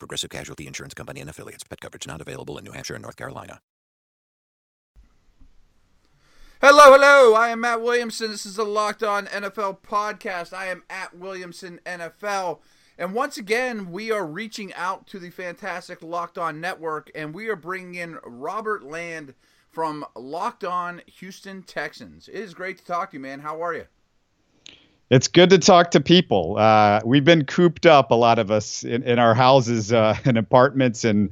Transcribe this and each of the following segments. Progressive Casualty Insurance Company and Affiliates. Pet coverage not available in New Hampshire and North Carolina. Hello, I am Matt Williamson. This is the Locked On NFL Podcast. I am at Williamson NFL. And once again, we are reaching out to the fantastic Locked On Network, and we are bringing in Robert Land from Locked On Houston Texans. It is great to talk to you, man. How are you? It's good to talk to people. We've been cooped up, a lot of us, in our houses and apartments and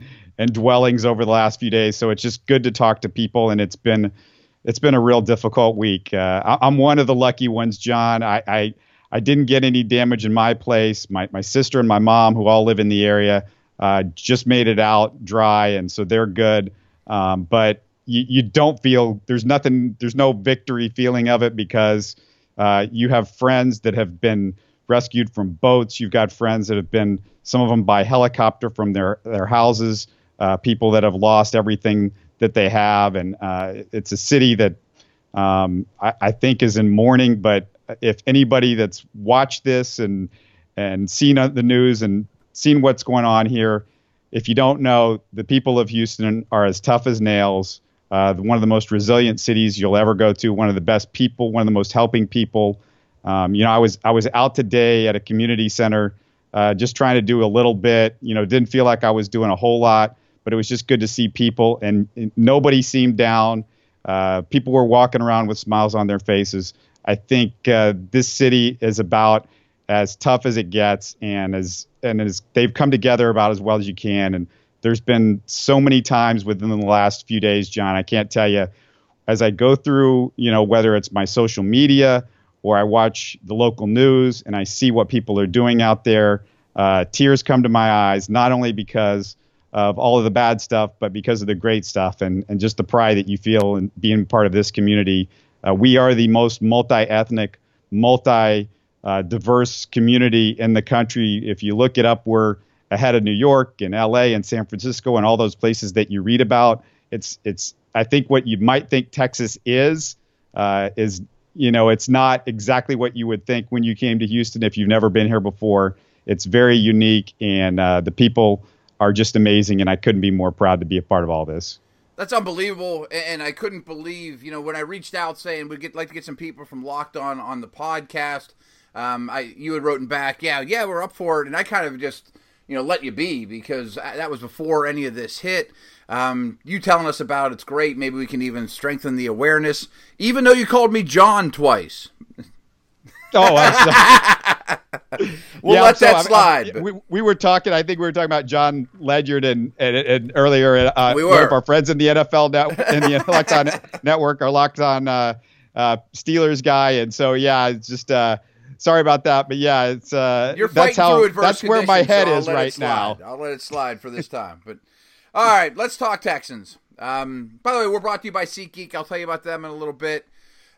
dwellings over the last few days. So it's just good to talk to people, and it's been a real difficult week. I'm one of the lucky ones, John. I didn't get any damage in my place. My sister and my mom, who all live in the area, just made it out dry, and so they're good. But you don't feel there's no victory feeling of it, because you have friends that have been rescued from boats. You've got friends that have been, some of them by helicopter from their houses, people that have lost everything that they have. And it's a city that I think is in mourning. But if anybody that's watched this and seen the news and seen what's going on here, if you don't know, the people of Houston are as tough as nails. One of the most resilient cities you'll ever go to. One of the best people. One of the most helping people. I was out today at a community center, just trying to do a little bit. Didn't feel like I was doing a whole lot. But it was just good to see people, and nobody seemed down. People were walking around with smiles on their faces. I think this city is about as tough as it gets, and as they've come together about as well as you can. And there's been so many times within the last few days, John, I can't tell you, as I go through, whether it's my social media or I watch the local news and I see what people are doing out there, tears come to my eyes, not only because of all of the bad stuff, but because of the great stuff and just the pride that you feel in being part of this community. We are the most multi-ethnic, multi-diverse community in the country. If you look it up, we're ahead of New York and LA and San Francisco and all those places that you read about. It's I think what you might think Texas is it's not exactly what you would think when you came to Houston if you've never been here before. It's very unique, and the people are just amazing, and I couldn't be more proud to be a part of all this. That's unbelievable, and I couldn't believe, when I reached out saying we'd like to get some people from Locked On the podcast, you had written back, yeah, we're up for it, and I kind of just, let you be, because that was before any of this hit. You telling us about it's great, maybe we can even strengthen the awareness, even though you called me John twice. Oh, I saw. We'll let that slide. We were talking. I think we were talking about Jon Ledyard and earlier. We were. One of our friends in the NFL Locked On Network, our Locked On Steelers guy, and so yeah, it's just sorry about that, but yeah, it's that's where my head is right now. I'll let it slide for this time. But all right, let's talk Texans. By the way, we're brought to you by SeatGeek. I'll tell you about them in a little bit.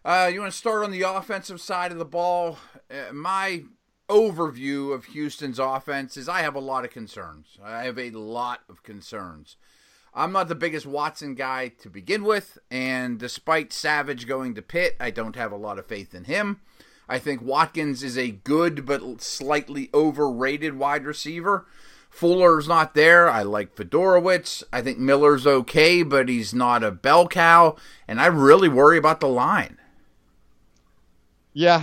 You want to start on the offensive side of the ball? My overview of Houston's offense is I have a lot of concerns. I'm not the biggest Watson guy to begin with, and despite Savage going to Pitt, I don't have a lot of faith in him. I think Watkins is a good but slightly overrated wide receiver. Fuller's not there. I like Fedorowicz. I think Miller's okay, but he's not a bell cow, and I really worry about the line. Yeah,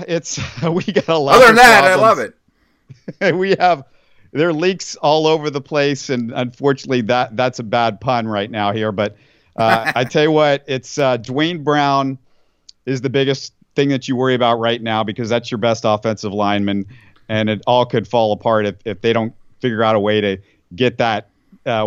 we got a lot. Other than that, I love it. There are leaks all over the place, and unfortunately, that's a bad pun right now here. But I tell you what, it's Duane Brown is the biggest thing that you worry about right now, because that's your best offensive lineman, and it all could fall apart if they don't figure out a way to get that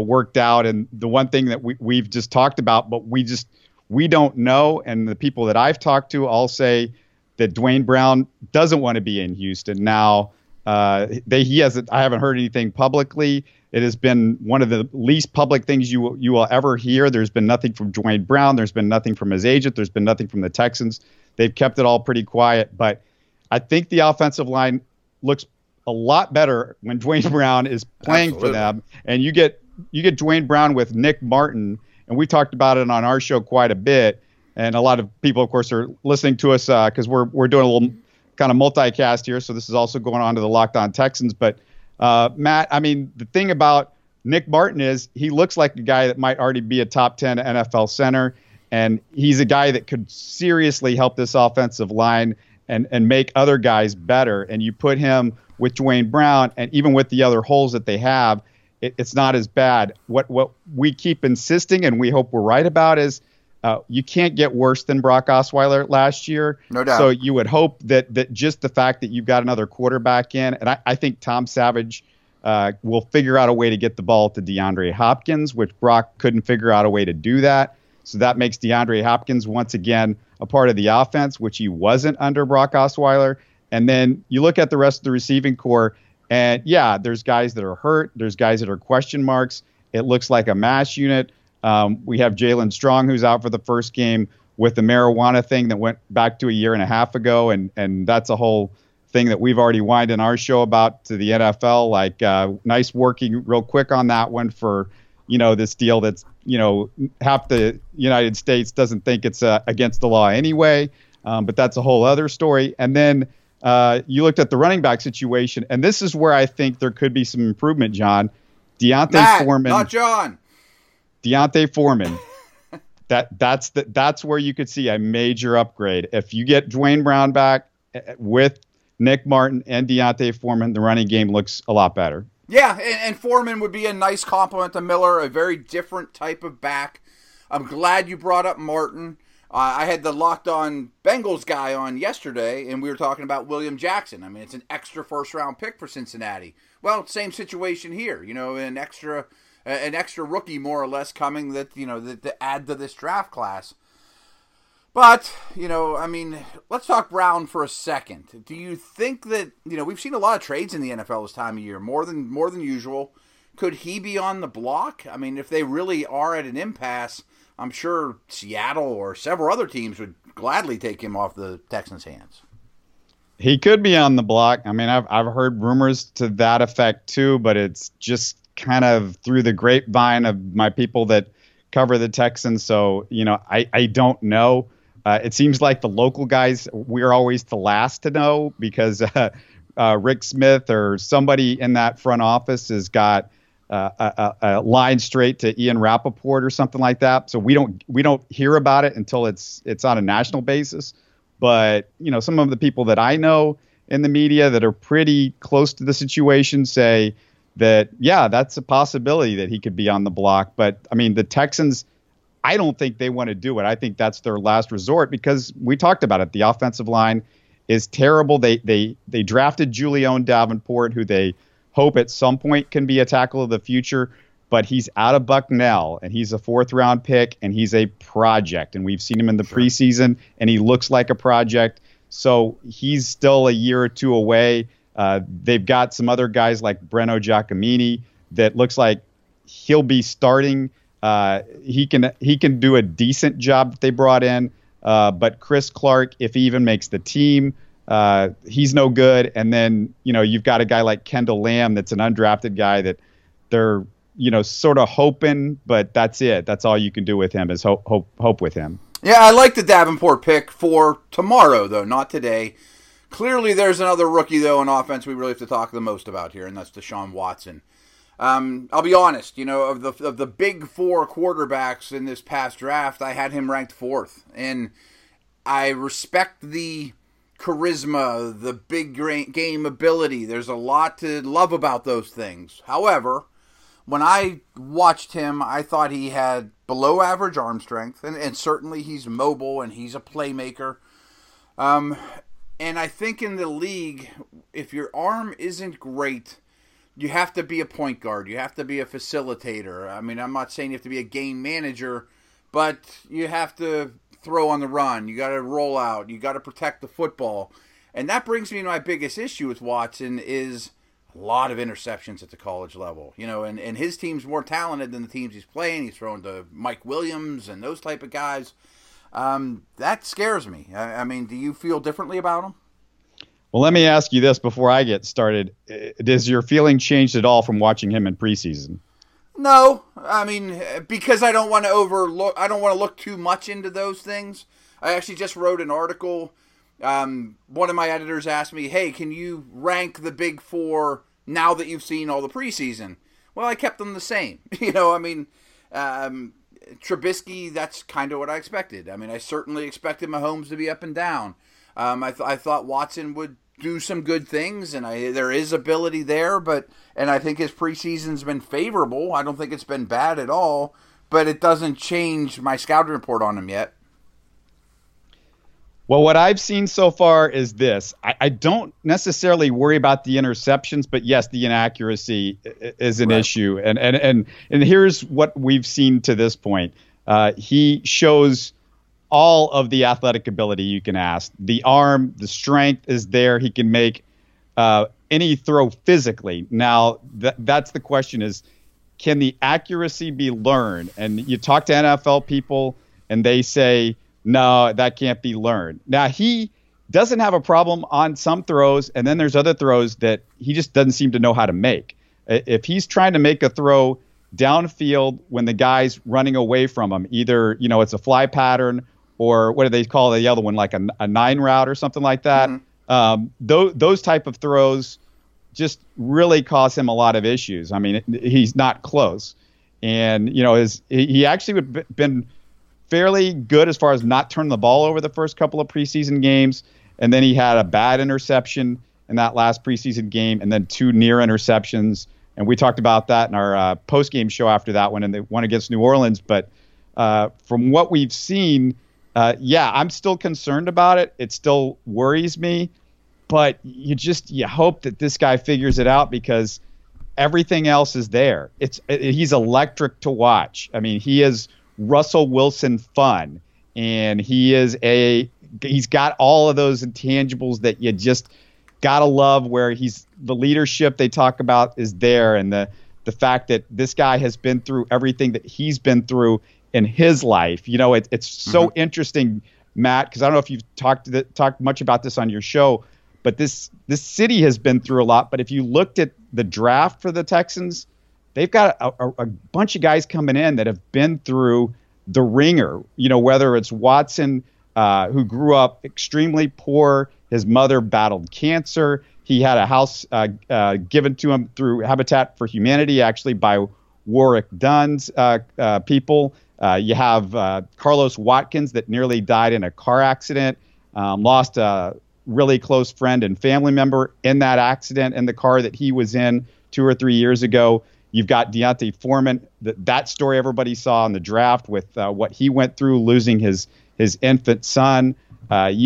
worked out. And the one thing that we've just talked about, but we don't know, and the people that I've talked to all say that Duane Brown doesn't want to be in Houston. Now, I haven't heard anything publicly. It has been one of the least public things you will ever hear. There's been nothing from Duane Brown. There's been nothing from his agent. There's been nothing from the Texans. They've kept it all pretty quiet. But I think the offensive line looks a lot better when Duane Brown is playing Absolutely. For them. And you get Duane Brown with Nick Martin. And we talked about it on our show quite a bit. And a lot of people, of course, are listening to us because we're doing a little kind of multicast here. So this is also going on to the Locked On Texans. But Matt, I mean, the thing about Nick Martin is he looks like a guy that might already be a top 10 NFL center, and he's a guy that could seriously help this offensive line and make other guys better. And you put him with Duane Brown, and even with the other holes that they have, it's not as bad. What we keep insisting, and we hope we're right about, is you can't get worse than Brock Osweiler last year. No doubt. So you would hope that just the fact that you've got another quarterback in, and I think Tom Savage will figure out a way to get the ball to DeAndre Hopkins, which Brock couldn't figure out a way to do that. So that makes DeAndre Hopkins once again a part of the offense, which he wasn't under Brock Osweiler. And then you look at the rest of the receiving corps, and yeah, there's guys that are hurt. There's guys that are question marks. It looks like a mash unit. We have Jalen Strong, who's out for the first game with the marijuana thing that went back to a year and a half ago. And that's a whole thing that we've already whined in our show about to the NFL. Like, nice working real quick on that one for, this deal that's, half the United States doesn't think it's against the law anyway. But that's a whole other story. And then you looked at the running back situation. And this is where I think there could be some improvement, John. D'Onta Foreman, that's where you could see a major upgrade. If you get Duane Brown back with Nick Martin and D'Onta Foreman, the running game looks a lot better. Yeah, and Foreman would be a nice compliment to Miller, a very different type of back. I'm glad you brought up Martin. I had the Locked On Bengals guy on yesterday, and we were talking about William Jackson. I mean, it's an extra first-round pick for Cincinnati. Well, same situation here, an extra rookie, more or less, coming that add to this draft class. But, let's talk Brown for a second. Do you think that, we've seen a lot of trades in the NFL this time of year, more than usual. Could he be on the block? I mean, if they really are at an impasse, I'm sure Seattle or several other teams would gladly take him off the Texans' hands. He could be on the block. I mean, I've heard rumors to that effect too, but it's just kind of through the grapevine of my people that cover the Texans. So, I don't know. It seems like the local guys, we're always the last to know because Rick Smith or somebody in that front office has got a line straight to Ian Rappaport or something like that. So we don't hear about it until it's on a national basis. But, some of the people that I know in the media that are pretty close to the situation say that, yeah, that's a possibility that he could be on the block. But, I mean, the Texans, I don't think they want to do it. I think that's their last resort because we talked about it. The offensive line is terrible. They drafted Julian Davenport, who they hope at some point can be a tackle of the future, but he's out of Bucknell, and he's a fourth-round pick, and he's a project. And we've seen him in the preseason, and he looks like a project. So he's still a year or two away. They've got some other guys like Breno Giacomini that looks like he'll be starting. He can do a decent job that they brought in. But Chris Clark, if he even makes the team, he's no good. And then, you've got a guy like Kendall Lamb that's an undrafted guy that they're, sort of hoping, but that's it. That's all you can do with him is hope with him. Yeah, I like the Davenport pick for tomorrow, though, not today. Clearly, there's another rookie, though, in offense we really have to talk the most about here, and that's Deshaun Watson. I'll be honest, of the big four quarterbacks in this past draft, I had him ranked fourth. And I respect the charisma, the big game ability. There's a lot to love about those things. However, when I watched him, I thought he had below average arm strength, and certainly he's mobile and he's a playmaker. And I think in the league, if your arm isn't great, you have to be a point guard. You have to be a facilitator. I mean, I'm not saying you have to be a game manager, but you have to throw on the run. You got to roll out. You got to protect the football. And that brings me to my biggest issue with Watson is a lot of interceptions at the college level. You know, and his team's more talented than the teams he's playing. He's thrown to Mike Williams and those type of guys. That scares me. I mean, do you feel differently about him? Well, let me ask you this before I get started. Does your feeling changed at all from watching him in preseason? No. I mean, because I don't want to overlook, I don't want to look too much into those things. I actually just wrote an article. One of my editors asked me, hey, can you rank the Big Four now that you've seen all the preseason? Well, I kept them the same. You know, I mean, Trubisky, that's kind of what I expected. I mean, I certainly expected Mahomes to be up and down. I thought Watson would do some good things, and there is ability there, but I think his preseason's been favorable. I don't think it's been bad at all, but it doesn't change my scouting report on him yet. Well, what I've seen so far is this. I don't necessarily worry about the interceptions, but yes, the inaccuracy is an issue. And here's what we've seen to this point. He shows all of the athletic ability you can ask. The arm, the strength is there. He can make any throw physically. Now, that's the question is, can the accuracy be learned? And you talk to NFL people, and they say, no, that can't be learned. Now, he doesn't have a problem on some throws, and then there's other throws that he just doesn't seem to know how to make. If he's trying to make a throw downfield when the guy's running away from him, either, you know, it's a fly pattern or what do they call the other one, like a nine route or something like that, mm-hmm. Those type of throws just really cause him a lot of issues. I mean, he's not close. And, you know, he actually would have been fairly good as far as not turning the ball over the first couple of preseason games. And then he had a bad interception in that last preseason game and then two near interceptions. And we talked about that in our post-game show after that one and the one against New Orleans. But from what we've seen, I'm still concerned about it. It still worries me. But you hope that this guy figures it out because everything else is there. He's electric to watch. I mean, he is Russell Wilson fun, and he's got all of those intangibles that you just gotta love, where he's the leadership they talk about is there, and the fact that this guy has been through everything that he's been through in his life. You know, it's so mm-hmm. interesting, Matt, because I don't know if you've talked much about this on your show, but this city has been through a lot. But if you looked at the draft for the Texans, they've got a bunch of guys coming in that have been through the ringer, you know, whether it's Watson, who grew up extremely poor. His mother battled cancer. He had a house given to him through Habitat for Humanity, actually, by Warwick Dunn's people. You have Carlos Watkins that nearly died in a car accident, lost a really close friend and family member in that accident in the car that he was in 2 or 3 years ago. You've got D'Onta Foreman, that story everybody saw in the draft with what he went through, losing his infant son. And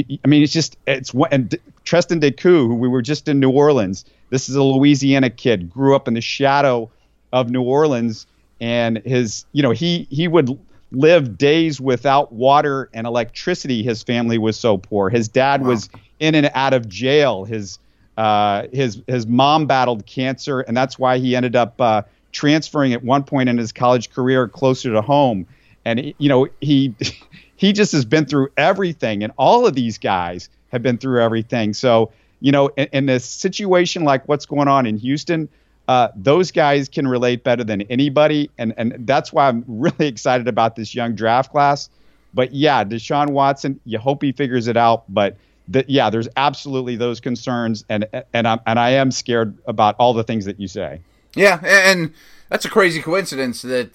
Treston Decoud, who we were just in New Orleans. This is a Louisiana kid, grew up in the shadow of New Orleans, and he would live days without water and electricity. His family was so poor. His dad was in and out of jail. His mom battled cancer, and that's why he ended up transferring at one point in his college career closer to home. And, you know, he just has been through everything, and all of these guys have been through everything. So, you know, in a situation like what's going on in Houston, those guys can relate better than anybody. And that's why I'm really excited about this young draft class. But yeah, Deshaun Watson, you hope he figures it out. But there's absolutely those concerns. And I am scared about all the things that you say. Yeah, and that's a crazy coincidence that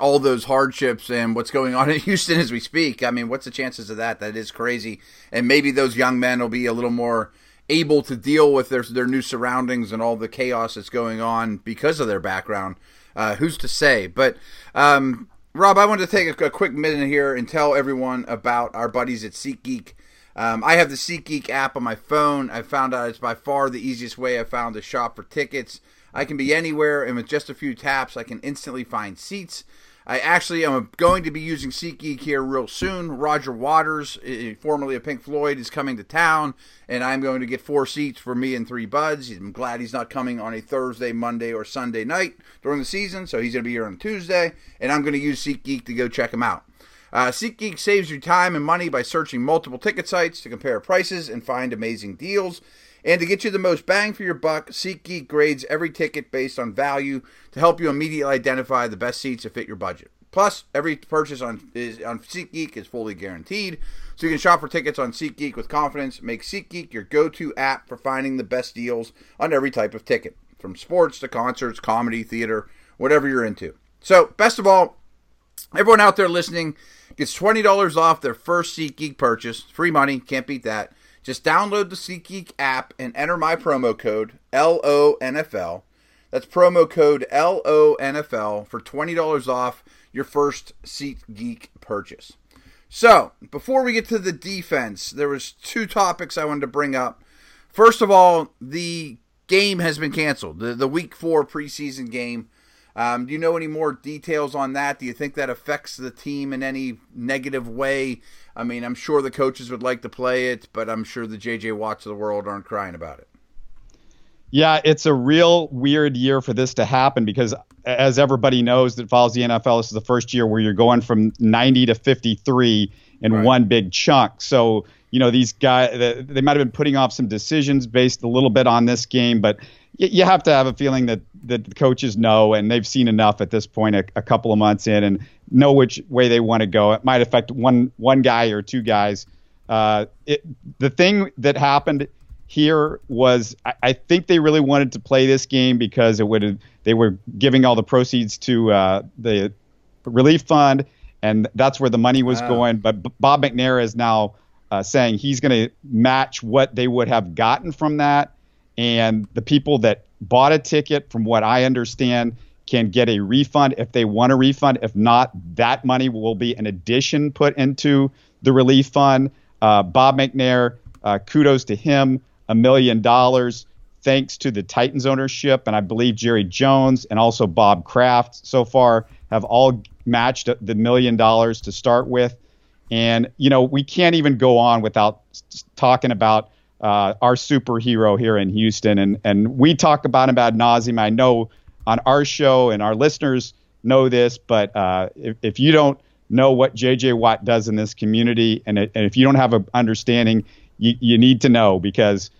all those hardships and what's going on in Houston as we speak. I mean, what's the chances of that? That is crazy. And maybe those young men will be a little more able to deal with their new surroundings and all the chaos that's going on because of their background. Who's to say? But, Rob, I wanted to take a quick minute here and tell everyone about our buddies at SeatGeek. I have the SeatGeek app on my phone. I found out it's by far the easiest way I found to shop for tickets. I can be anywhere, and with just a few taps, I can instantly find seats. I actually am going to be using SeatGeek here real soon. Roger Waters, formerly of Pink Floyd, is coming to town, and I'm going to get 4 seats for me and 3 buds. I'm glad he's not coming on a Thursday, Monday, or Sunday night during the season, so he's going to be here on Tuesday, and I'm going to use SeatGeek to go check him out. SeatGeek saves you time and money by searching multiple ticket sites to compare prices and find amazing deals. And to get you the most bang for your buck, SeatGeek grades every ticket based on value to help you immediately identify the best seats to fit your budget. Plus, every purchase on SeatGeek is fully guaranteed, so you can shop for tickets on SeatGeek with confidence. Make SeatGeek your go-to app for finding the best deals on every type of ticket, from sports to concerts, comedy, theater, whatever you're into. So, best of all, everyone out there listening gets $20 off their first SeatGeek purchase. Free money, can't beat that. Just download the SeatGeek app and enter my promo code, LONFL. That's promo code LONFL for $20 off your first SeatGeek purchase. So, before we get to the defense, there was 2 topics I wanted to bring up. First of all, the game has been canceled, the Week 4 preseason game. Do you know any more details on that? Do you think that affects the team in any negative way? I mean, I'm sure the coaches would like to play it, but I'm sure the J.J. Watts of the world aren't crying about it. Yeah, it's a real weird year for this to happen because, as everybody knows that follows the NFL, this is the first year where you're going from 90 to 53 in one big chunk. So, you know, these guys, they might have been putting off some decisions based a little bit on this game, but you have to have a feeling that the coaches know, and they've seen enough at this point a couple of months in and know which way they want to go. It might affect one guy or 2 guys. The thing that happened here was I think they really wanted to play this game because they were giving all the proceeds to the relief fund, and that's where the money was going. But Bob McNair is now saying he's going to match what they would have gotten from that. And the people that bought a ticket, from what I understand, can get a refund if they want a refund. If not, that money will be an addition put into the relief fund. Bob McNair, kudos to him, $1 million, thanks to the Titans ownership. And I believe Jerry Jones and also Bob Kraft so far have all matched the $1 million to start with. And, you know, we can't even go on without talking about our superhero here in Houston. And we talk about him ad nauseum. I know on our show and our listeners know this, but if you don't know what J.J. Watt does in this community, and if you don't have an understanding, you need to know, because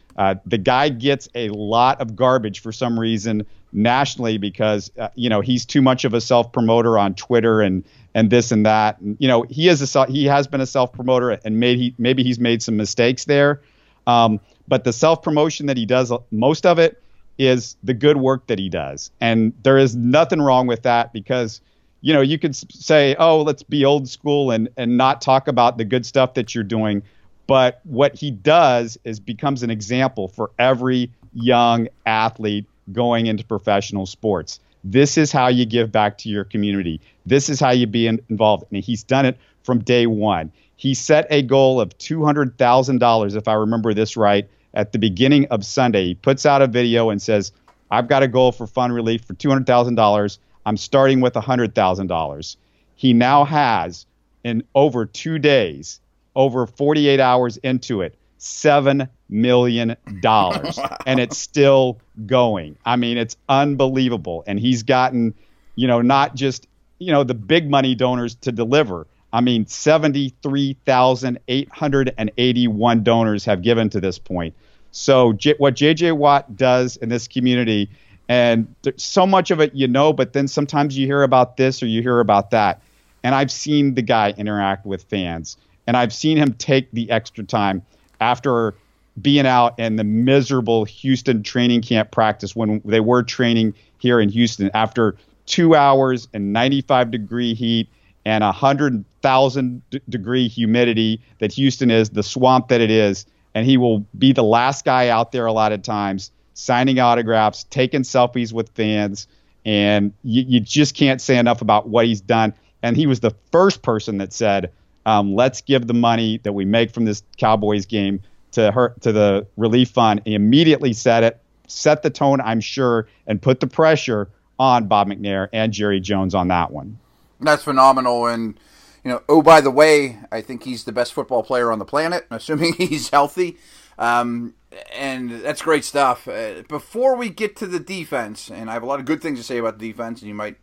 the guy gets a lot of garbage for some reason nationally because, you know, he's too much of a self-promoter on Twitter and this and that. And, you know, he has been a self-promoter, and maybe he's made some mistakes there. But the self-promotion that he does, most of it is the good work that he does. And there is nothing wrong with that because, you know, you could say, oh, let's be old school and not talk about the good stuff that you're doing. But what he does is becomes an example for every young athlete going into professional sports. This is how you give back to your community. This is how you be involved. And he's done it from day one. He set a goal of $200,000, if I remember this right, at the beginning of Sunday. He puts out a video and says, I've got a goal for fund relief for $200,000. I'm starting with $100,000. He now has, in over 2 days, over 48 hours into it, $7 million. Wow. And it's still going. I mean, it's unbelievable. And he's gotten, you know, not just, you know, the big money donors to deliver. I mean, 73,881 donors have given to this point. So what J.J. Watt does in this community, and so much of it you know, but then sometimes you hear about this or you hear about that. And I've seen the guy interact with fans, and I've seen him take the extra time after being out in the miserable Houston training camp practice when they were training here in Houston after 2 hours and 95-degree heat and 100,000-degree humidity that Houston is, the swamp that it is, and he will be the last guy out there a lot of times, signing autographs, taking selfies with fans, and you just can't say enough about what he's done. And he was the first person that said, let's give the money that we make from this Cowboys game to the relief fund. He immediately set the tone, I'm sure, and put the pressure on Bob McNair and Jerry Jones on that one. That's phenomenal. And, you know, oh, by the way, I think he's the best football player on the planet, assuming he's healthy. And that's great stuff. Before we get to the defense, and I have a lot of good things to say about the defense, and you might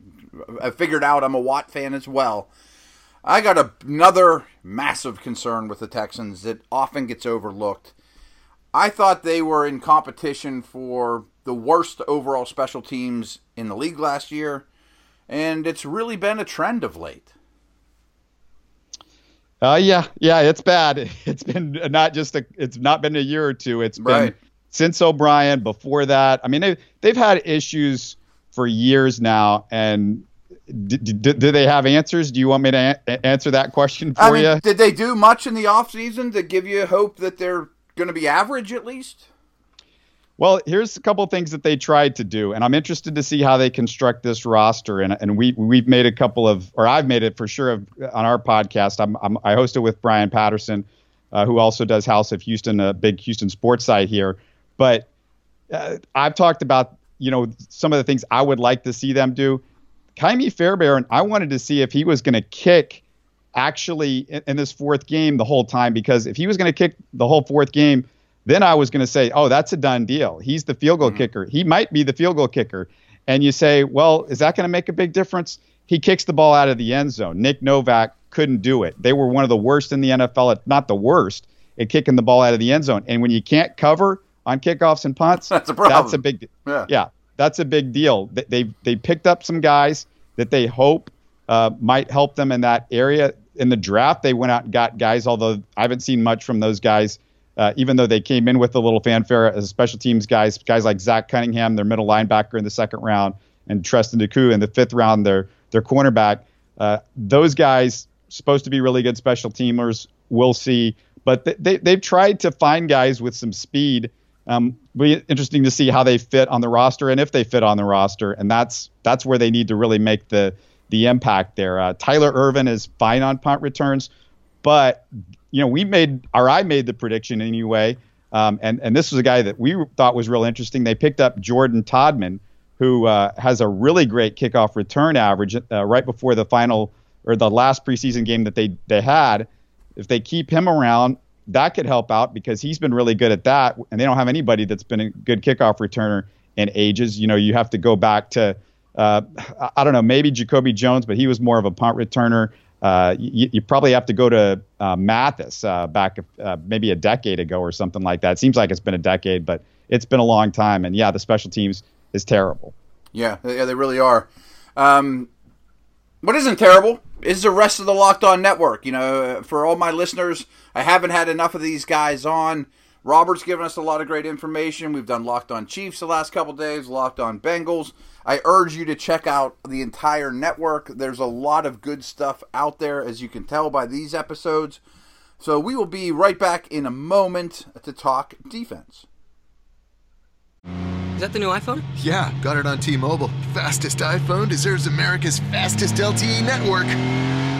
have figured out I'm a Watt fan as well, I got another massive concern with the Texans that often gets overlooked. I thought they were in competition for the worst overall special teams in the league last year, and it's really been a trend of late. Yeah, it's bad. It's been it's not been a year or two. It's been since O'Brien, before that. I mean, they've had issues for years now, and do they have answers? Do you want me to answer that question for you? Did they do much in the offseason to give you hope that they're going to be average at least? Well, here's a couple of things that they tried to do, and I'm interested to see how they construct this roster. And we've made a couple of, or I've made it for sure on our podcast. I host it with Brian Patterson, who also does House of Houston, a big Houston sports site here. But I've talked about, you know, some of the things I would like to see them do. Kymie Fairbairn, I wanted to see if he was going to kick actually in this fourth game the whole time, because if he was going to kick the whole fourth game, then I was going to say, oh, that's a done deal. He's the field goal kicker. He might be the field goal kicker. And you say, well, is that going to make a big difference? He kicks the ball out of the end zone. Nick Novak couldn't do it. They were one of the worst in the NFL, not the worst, at kicking the ball out of the end zone. And when you can't cover on kickoffs and punts, that's a problem. That's a big, that's a big deal. They picked up some guys that they hope might help them in that area. In the draft, they went out and got guys, although I haven't seen much from those guys. Even though they came in with a little fanfare as special teams guys like Zach Cunningham, their middle linebacker in the second round, and Treston Decoud in the fifth round, their cornerback. Those guys supposed to be really good special teamers. We'll see. But they've tried to find guys with some speed. Be interesting to see how they fit on the roster and if they fit on the roster. And that's where they need to really make the impact there. Tyler Ervin is fine on punt returns, but you know, I made the prediction anyway, and this was a guy that we thought was real interesting. They picked up Jordan Todman, who has a really great kickoff return average right before the final or the last preseason game that they had. If they keep him around, that could help out because he's been really good at that, and they don't have anybody that's been a good kickoff returner in ages. You know, you have to go back to, I don't know, maybe Jacoby Jones, but he was more of a punt returner. You probably have to go to Mathis back maybe a decade ago or something like that. It seems like it's been a decade, but it's been a long time. And, yeah, the special teams is terrible. Yeah, they really are. What isn't terrible is the rest of the Locked On Network. You know, for all my listeners, I haven't had enough of these guys on. Robert's given us a lot of great information. We've done Locked On Chiefs the last couple days, Locked On Bengals. I urge you to check out the entire network. There's a lot of good stuff out there, as you can tell by these episodes. So we will be right back in a moment to talk defense. Is that the new iPhone? Yeah, got it on T-Mobile. Fastest iPhone deserves America's fastest LTE network.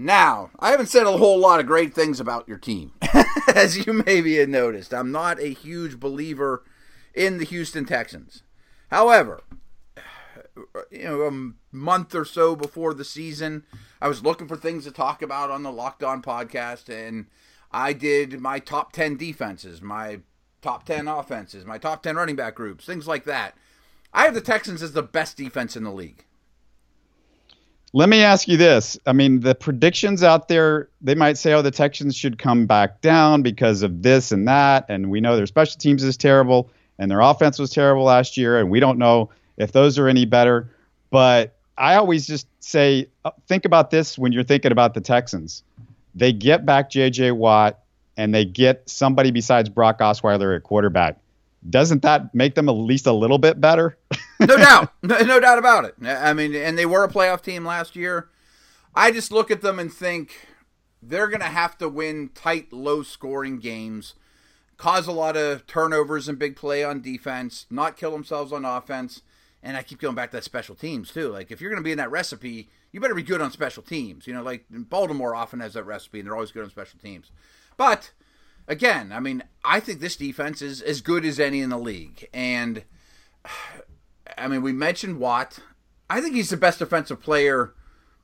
Now, I haven't said a whole lot of great things about your team, as you maybe have noticed. I'm not a huge believer in the Houston Texans. However, you know, a month or so before the season, I was looking for things to talk about on the Locked On podcast, and I did my top 10 defenses, my top 10 offenses, my top 10 running back groups, things like that. I have the Texans as the best defense in the league. Let me ask you this. I mean, the predictions out there, they might say, oh, the Texans should come back down because of this and that. And we know their special teams is terrible and their offense was terrible last year. And we don't know if those are any better. But I always just say, think about this when you're thinking about the Texans. They get back J.J. Watt and they get somebody besides Brock Osweiler at quarterback. Doesn't that make them at least a little bit better? No doubt. No doubt about it. I mean, and they were a playoff team last year. I just look at them and think, they're going to have to win tight, low-scoring games, cause a lot of turnovers and big play on defense, not kill themselves on offense. And I keep going back to that special teams, too. Like, if you're going to be in that recipe, you better be good on special teams. You know, like, Baltimore often has that recipe, and they're always good on special teams. But, again, I mean, I think this defense is as good as any in the league. And, I mean, we mentioned Watt. I think he's the best defensive player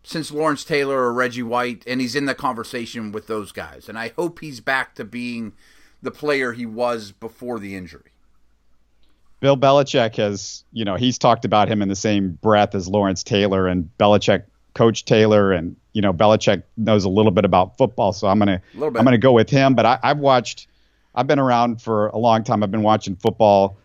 since Lawrence Taylor or Reggie White, and he's in the conversation with those guys. And I hope he's back to being the player he was before the injury. Bill Belichick has, you know, he's talked about him in the same breath as Lawrence Taylor, and Belichick coached Taylor, and, you know, Belichick knows a little bit about football, so I'm gonna go with him. But I've been around for a long time. I've been watching football,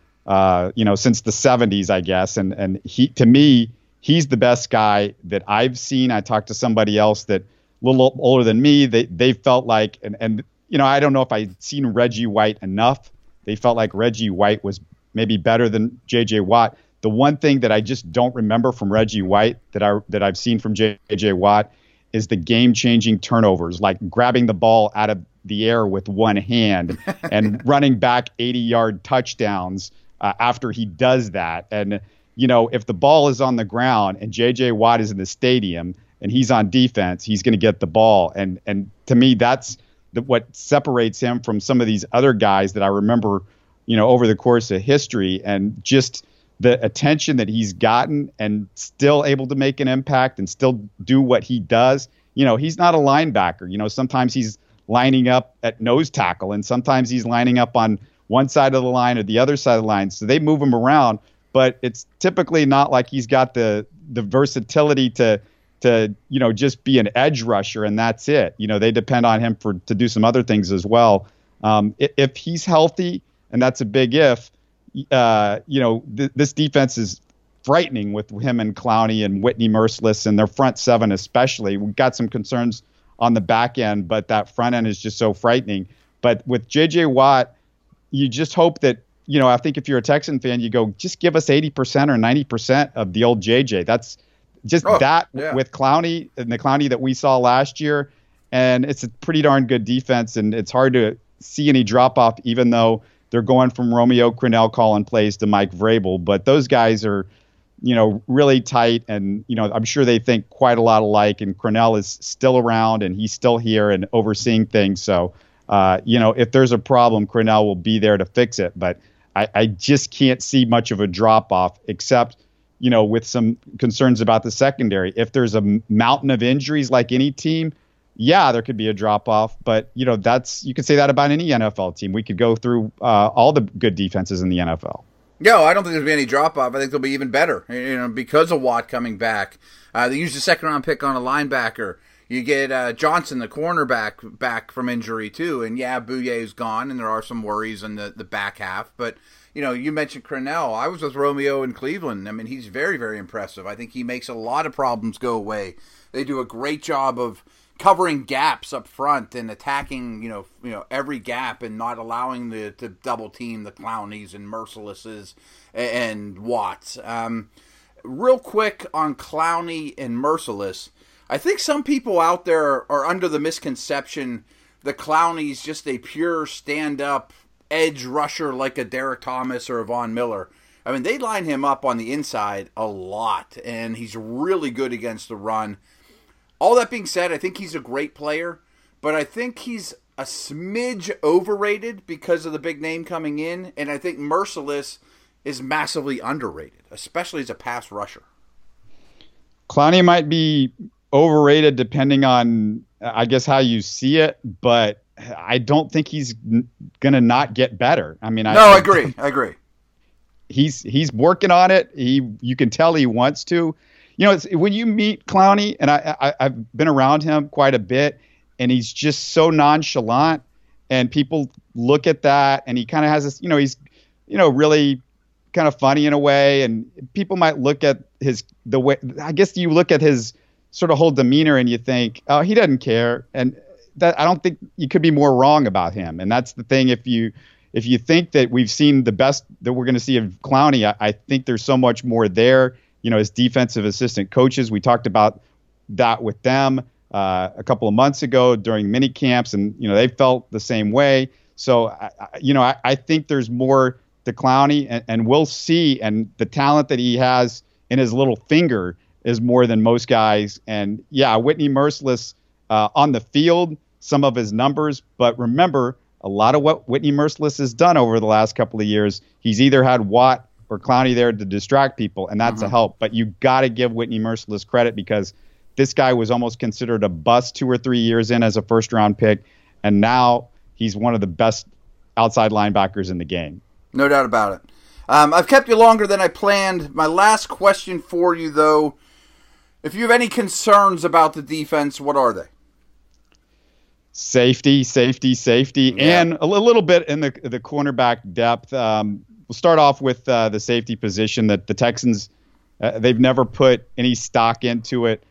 you know, since the 70s, I guess. And he, to me, he's the best guy that I've seen. I talked to somebody else that a little older than me. They felt like, and you know, I don't know if I'd seen Reggie White enough. They felt like Reggie White was maybe better than J.J. Watt. The one thing that I just don't remember from Reggie White that I've seen from J.J. Watt is the game-changing turnovers, like grabbing the ball out of the air with one hand and running back 80-yard touchdowns after he does that. And, you know, if the ball is on the ground and J.J. Watt is in the stadium and he's on defense, he's going to get the ball. And to me, that's what separates him from some of these other guys that I remember, you know, over the course of history, and just the attention that he's gotten and still able to make an impact and still do what he does. You know, he's not a linebacker. You know, sometimes he's lining up at nose tackle, and sometimes he's lining up on one side of the line or the other side of the line. So they move him around, but it's typically not like he's got the versatility to, you know, just be an edge rusher and that's it. You know, they depend on him to do some other things as well. If he's healthy, and that's a big if, you know, this defense is frightening with him and Clowney and Whitney Mercilus and their front seven especially. We've got some concerns on the back end, but that front end is just so frightening. But with J.J. Watt, you just hope that, you know, I think if you're a Texan fan, you go, just give us 80% or 90% of the old J.J. That's just with Clowney and the Clowney that we saw last year. And it's a pretty darn good defense, and it's hard to see any drop-off, even though – they're going from Romeo Crennel calling plays to Mike Vrabel, but those guys are, you know, really tight, and, you know, I'm sure they think quite a lot alike, and Crennel is still around and he's still here and overseeing things. So, you know, if there's a problem, Crennel will be there to fix it, but I just can't see much of a drop-off, except, you know, with some concerns about the secondary. If there's a mountain of injuries like any team, yeah, there could be a drop-off, but, you know, that's, you could say that about any NFL team. We could go through all the good defenses in the NFL. No, I don't think there'll be any drop-off. I think they'll be even better, you know, because of Watt coming back. They used a second-round pick on a linebacker. You get Johnson, the cornerback, back from injury, too. And, yeah, Bouye's gone, and there are some worries in the back half. But, you know, you mentioned Crennel. I was with Romeo in Cleveland. I mean, he's very, very impressive. I think he makes a lot of problems go away. They do a great job of covering gaps up front and attacking, you know, every gap and not allowing to double team the Clowneys and Mercilises and Watts. Real quick on Clowney and Mercilus, I think some people out there are under the misconception that Clowney's just a pure stand-up edge rusher like a Derek Thomas or a Von Miller. I mean, they line him up on the inside a lot, and he's really good against the run. All that being said, I think he's a great player, but I think he's a smidge overrated because of the big name coming in, and I think Mercilus is massively underrated, especially as a pass rusher. Clowney might be overrated depending on, I guess, how you see it, but I don't think he's going to not get better. I mean, I agree. He's working on it. You can tell he wants to. You know, when you meet Clowney, and I've been around him quite a bit, and he's just so nonchalant, and people look at that, and he kind of has this, you know, he's, you know, really kind of funny in a way, and people might look at the way, I guess you look at his sort of whole demeanor, and you think, oh, he doesn't care, and that, I don't think you could be more wrong about him, and that's the thing. If you think that we've seen the best that we're going to see of Clowney, I think there's so much more there. You know, as defensive assistant coaches, we talked about that with them. a couple of months ago during mini camps, and they felt the same way. So I think there's more to Clowney, and we'll see. And the talent that he has in his little finger is more than most guys. And yeah, Whitney Mercilus on the field, some of his numbers, but remember, a lot of what Whitney Mercilus has done over the last couple of years, he's either had Watt or Clowney there to distract people, and that's a help. But you got to give Whitney Mercilus credit, because this guy was almost considered a bust 2 or 3 years in as a first-round pick, and now he's one of the best outside linebackers in the game. No doubt about it. I've kept you longer than I planned. My last question for you, though, if you have any concerns about the defense, what are they? Safety, yeah. And a little bit in the cornerback depth. We'll start off with the safety position, that the Texans, they've never put any stock into it.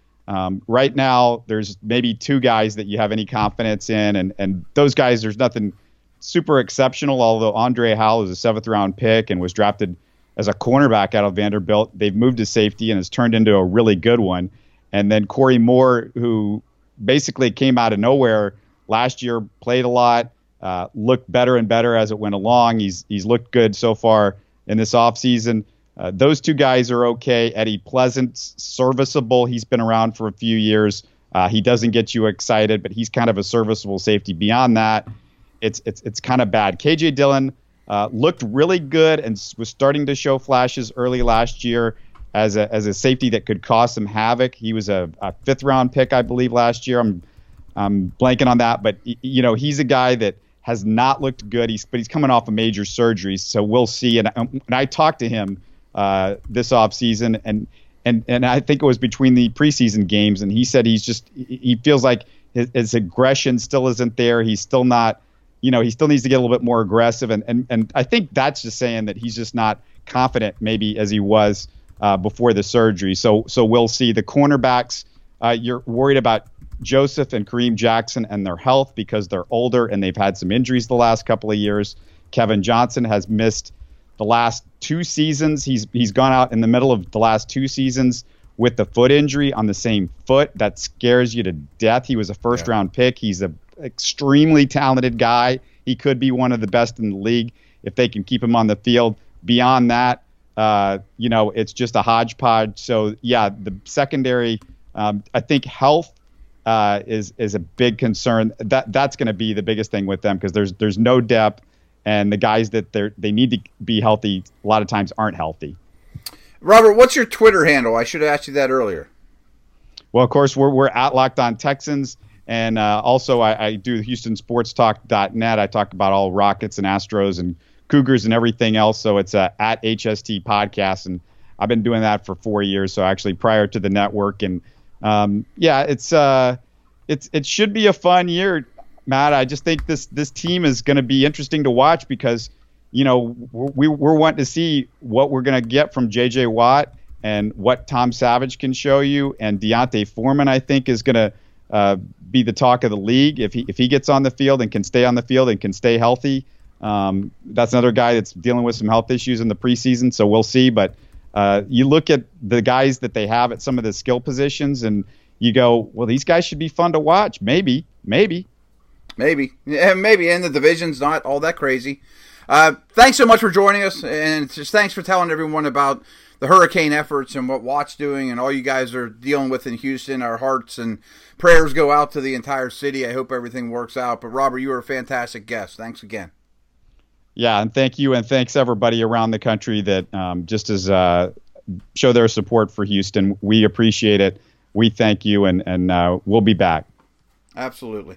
Right now, there's maybe two guys that you have any confidence in, and those guys, there's nothing super exceptional, although Andre Howell is a seventh-round pick and was drafted as a cornerback out of Vanderbilt. They've moved to safety and has turned into a really good one. And then Corey Moore, who basically came out of nowhere last year, played a lot, looked better and better as it went along. He's looked good so far in this offseason. Those two guys are okay. Eddie Pleasant's serviceable. He's been around for a few years. He doesn't get you excited, but he's kind of a serviceable safety. Beyond that, it's kind of bad. KJ Dillon looked really good and was starting to show flashes early last year as a safety that could cause some havoc. He was a fifth-round pick, I believe, last year. I'm blanking on that, but he's a guy that has not looked good. But he's coming off a major surgery, so we'll see. And I talked to him this offseason, and I think it was between the preseason games, and he said he feels like his aggression still isn't there. He's still not, he still needs to get a little bit more aggressive, and I think that's just saying that he's just not confident maybe as he was before the surgery. So we'll see. The cornerbacks, you're worried about Joseph and Kareem Jackson and their health, because they're older and they've had some injuries the last couple of years. Kevin Johnson has missed the last two seasons. He's gone out in the middle of the last two seasons with the foot injury on the same foot. That scares you to death. He was a first-round pick. He's an extremely talented guy. He could be one of the best in the league if they can keep him on the field. Beyond that, it's just a hodgepodge. So, yeah, the secondary, I think health, is a big concern. That's going to be the biggest thing with them, because there's no depth, and the guys that they need to be healthy a lot of times aren't healthy. Robert, what's your Twitter handle? I should have asked you that earlier. Well, of course, we're at Locked On Texans, and also I do HoustonSportsTalk.net. I talk about all Rockets and Astros and Cougars and everything else. So it's at HST Podcast, and I've been doing that for 4 years. So actually, prior to the network and. It should be a fun year, Matt. I just think this team is going to be interesting to watch, because we're wanting to see what we're going to get from J.J. Watt and what Tom Savage can show you, and D'Onta Foreman, I think, is going to be the talk of the league if he gets on the field and can stay on the field and can stay healthy. That's another guy that's dealing with some health issues in the preseason, so we'll see, but. You look at the guys that they have at some of the skill positions, and you go, well, these guys should be fun to watch. Maybe. Yeah, maybe, and the division's not all that crazy. Thanks so much for joining us, and just thanks for telling everyone about the hurricane efforts and what Watt's doing and all you guys are dealing with in Houston. Our hearts and prayers go out to the entire city. I hope everything works out. But, Robert, you were a fantastic guest. Thanks again. Yeah, and thank you, and thanks everybody around the country that just as show their support for Houston. We appreciate it. We thank you, and we'll be back. Absolutely.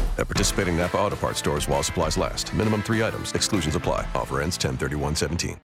At participating Napa Auto Parts stores while supplies last. Minimum 3 items. Exclusions apply. Offer ends 10/31/17.